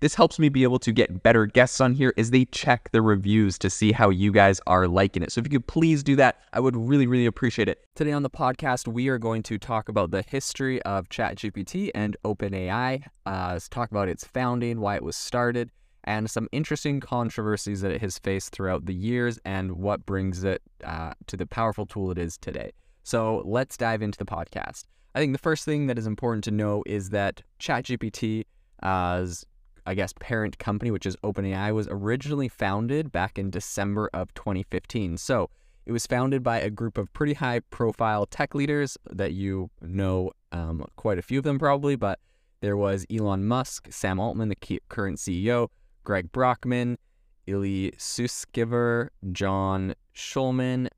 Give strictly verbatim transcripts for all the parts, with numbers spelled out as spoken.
This helps me be able to get better guests on here as they check the reviews to see how you guys are liking it. So if you could please do that, I would really, really appreciate it. Today on the podcast, we are going to talk about the history of ChatGPT and OpenAI. Uh, let's talk about its founding, why it was started, and some interesting controversies that it has faced throughout the years and what brings it uh, to the powerful tool it is today. So let's dive into the podcast. I think the first thing that is important to know is that ChatGPT uh, is... I guess, parent company, which is OpenAI, was originally founded back in December of twenty fifteen. So it was founded by a group of pretty high-profile tech leaders that you know, um, quite a few of them probably, but there was Elon Musk, Sam Altman, the current C E O, Greg Brockman, Ilya Sutskever, John Schulman,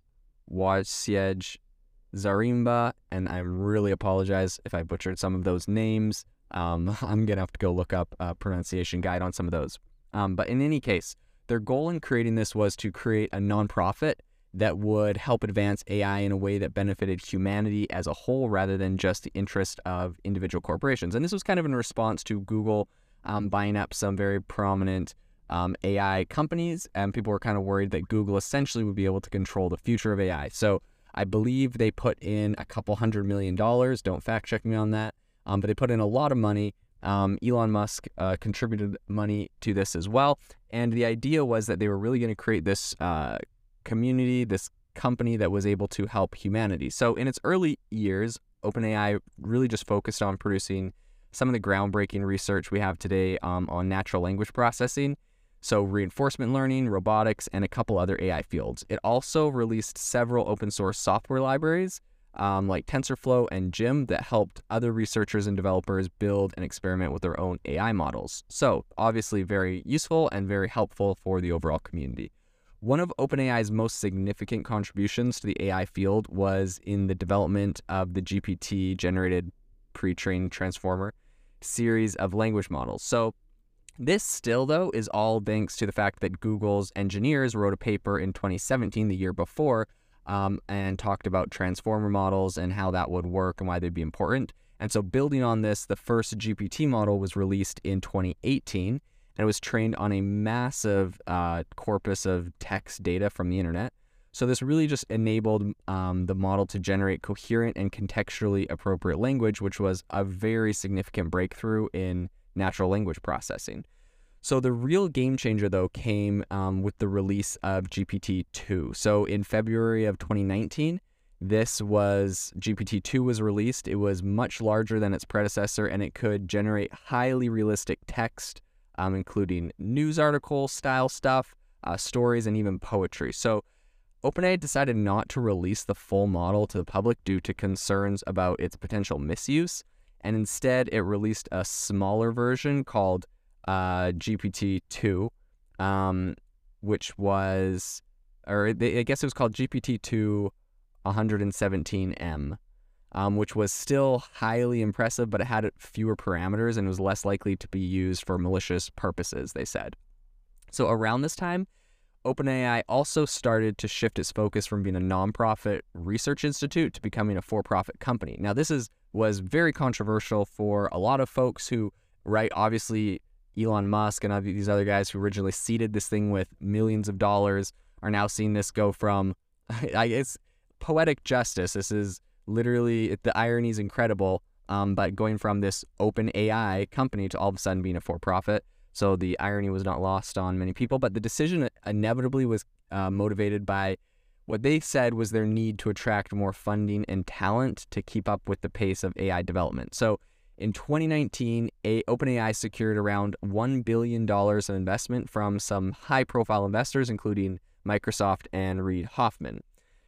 Wojciech Zaremba, and I really apologize if I butchered some of those names. Um, I'm going to have to go look up a pronunciation guide on some of those. Um, but in any case, their goal in creating this was to create a nonprofit that would help advance A I in a way that benefited humanity as a whole rather than just the interest of individual corporations. And this was kind of in response to Google um, buying up some very prominent um, A I companies. And people were kind of worried that Google essentially would be able to control the future of A I. So I believe they put in a couple hundred million dollars. Don't fact check me on that. Um, but they put in a lot of money. Um, Elon Musk uh, contributed money to this as well. And the idea was that they were really going to create this uh, community, this company that was able to help humanity. So in its early years, OpenAI really just focused on producing some of the groundbreaking research we have today um, on natural language processing. So reinforcement learning, robotics, and a couple other A I fields. It also released several open source software libraries Um, like TensorFlow and Gym that helped other researchers and developers build and experiment with their own A I models. So obviously very useful and very helpful for the overall community. One of OpenAI's most significant contributions to the A I field was in the development of the G P T-generated pre-trained transformer series of language models. So this still, though, is all thanks to the fact that Google's engineers wrote a paper in twenty seventeen, the year before, Um, and talked about transformer models and how that would work and why they'd be important. And so building on this, the first G P T model was released in twenty eighteen, and it was trained on a massive uh, corpus of text data from the internet. So this really just enabled um, the model to generate coherent and contextually appropriate language, which was a very significant breakthrough in natural language processing. So the real game changer, though, came um, with the release of G P T two. So in February of twenty nineteen, this was G P T two was released. It was much larger than its predecessor, and it could generate highly realistic text, um, including news article style stuff, uh, stories, and even poetry. So OpenAI decided not to release the full model to the public due to concerns about its potential misuse, and instead it released a smaller version called Uh, G P T two, um, which was, or they, I guess it was called G P T two one seventeen M, um, which was still highly impressive, but it had fewer parameters and was less likely to be used for malicious purposes, they said. So around this time, OpenAI also started to shift its focus from being a nonprofit research institute to becoming a for-profit company. Now, this is was very controversial for a lot of folks who, right, obviously, Elon Musk and these other guys who originally seeded this thing with millions of dollars are now seeing this go from, I guess, poetic justice. This is literally, the irony is incredible, um, but going from this open A I company to all of a sudden being a for-profit. So the irony was not lost on many people, but the decision inevitably was uh, motivated by What they said was their need to attract more funding and talent to keep up with the pace of A I development. So in twenty nineteen, OpenAI secured around one billion dollars of investment from some high-profile investors, including Microsoft and Reid Hoffman.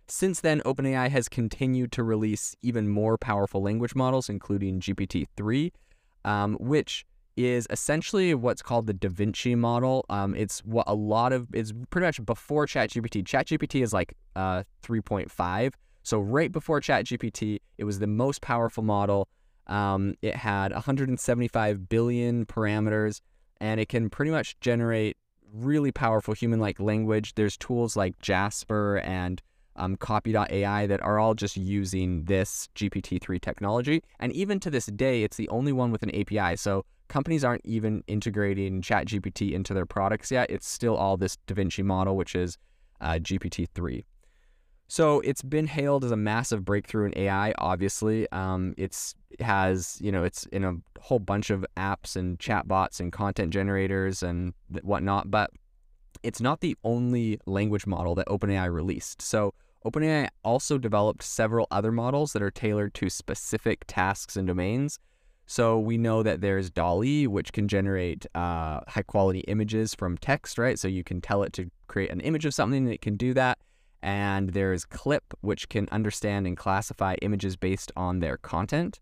Since then, OpenAI has continued to release even more powerful language models, including G P T three, um, which is essentially what's called the Da Vinci model. Um, it's what a lot of, it's pretty much before ChatGPT. ChatGPT is like uh, three point five. So right before ChatGPT, it was the most powerful model. Um, it had one hundred seventy-five billion parameters, and it can pretty much generate really powerful human-like language. There's tools like Jasper and Um, Copy dot A I that are all just using this G P T three technology. And even to this day, it's the only one with an A P I. So companies aren't even integrating ChatGPT into their products yet. It's still all this Da Vinci model, which is uh, G P T three. So it's been hailed as a massive breakthrough in A I, obviously. Um, it's it has, you know, it's in a whole bunch of apps and chatbots and content generators and whatnot. But it's not the only language model that OpenAI released. So OpenAI also developed several other models that are tailored to specific tasks and domains. So we know that there's DALL-E, which can generate uh, high-quality images from text, right? So you can tell it to create an image of something, and it can do that. And there's Clip, which can understand and classify images based on their content.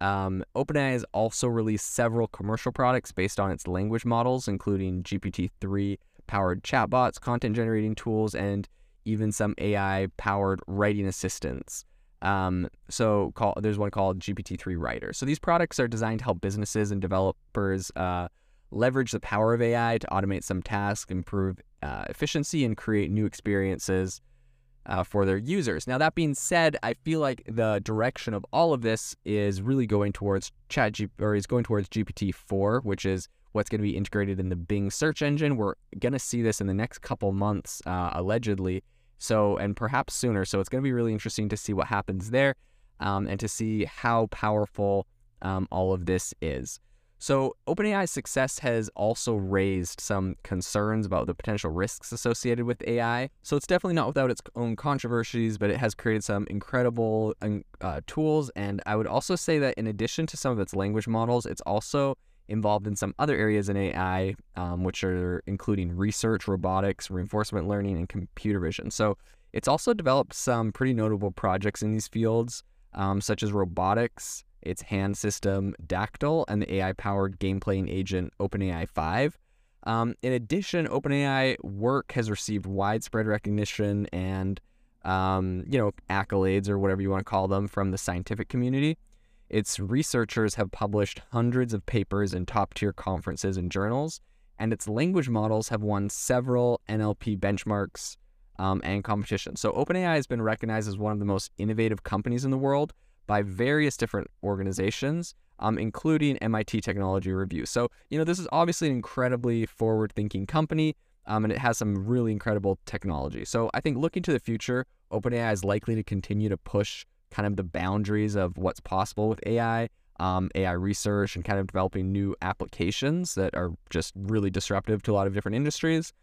Um, OpenAI has also released several commercial products based on its language models, including G P T three, powered chatbots, content generating tools, and even some A I-powered writing assistants. Um, so call, there's one called G P T three Writer. So these products are designed to help businesses and developers uh, leverage the power of A I to automate some tasks, improve uh, efficiency, and create new experiences uh, for their users. Now, that being said, I feel like the direction of all of this is really going towards ChatGPT, or is going towards G P T four, which is what's going to be integrated in the Bing search engine. We're going to see this in the next couple months, uh, allegedly, so, and perhaps sooner. So it's going to be really interesting to see what happens there, um, and to see how powerful um, all of this is. So OpenAI's success has also raised some concerns about the potential risks associated with A I. So it's definitely not without its own controversies, but it has created some incredible uh, tools. And I would also say that in addition to some of its language models, it's also involved in some other areas in A I, um, which are including research, robotics, reinforcement learning, and computer vision. So it's also developed some pretty notable projects in these fields, um, such as robotics, its hand system, Dactyl, and the A I-powered game-playing agent, OpenAI five. Um, in addition, OpenAI work has received widespread recognition and, um, you know, accolades, or whatever you want to call them, from the scientific community. Its researchers have published hundreds of papers in top-tier conferences and journals, and its language models have won several N L P benchmarks um, and competitions. So OpenAI has been recognized as one of the most innovative companies in the world by various different organizations, um, including M I T Technology Review. So, you know, this is obviously an incredibly forward-thinking company, um, and it has some really incredible technology. So I think looking to the future, OpenAI is likely to continue to push kind of the boundaries of what's possible with A I, um, A I research, and kind of developing new applications that are just really disruptive to a lot of different industries.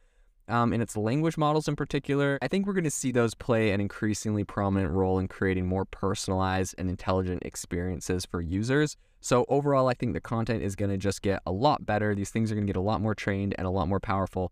Um, and its language models in particular, I think we're going to see those play an increasingly prominent role in creating more personalized and intelligent experiences for users. So overall, I think the content is going to just get a lot better. These things are going to get a lot more trained and a lot more powerful.